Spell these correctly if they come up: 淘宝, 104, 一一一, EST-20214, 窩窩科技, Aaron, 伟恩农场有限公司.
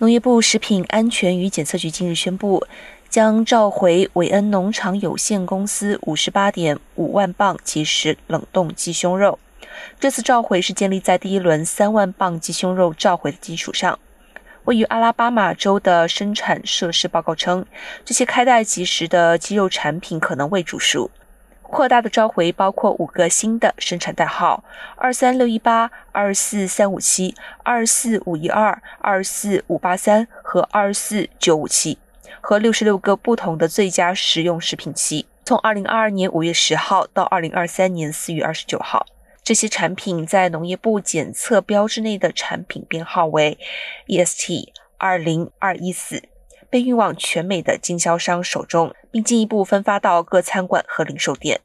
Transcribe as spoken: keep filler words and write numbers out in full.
农业部食品安全与检测局近日宣布，将召回伟恩农场有限公司 五十八点五万磅即食冷冻鸡胸肉。这次召回是建立在第一轮三万磅鸡胸肉召回的基础上。位于阿拉巴马州的生产设施报告称，这些开袋即食的鸡肉产品可能未煮熟。扩大的召回包括五个新的生产代号 ：二三六一八、二四三五七、二四五一二、二四五八三和二四九五七，和六十六个不同的最佳食用食品期，从二零二二年五月十号到二零二三年四月二十九号。这些产品在农业部检测标志内的产品编号为 E S T 二零二一四，被运往全美的经销商手中，并进一步分发到各餐馆和零售店。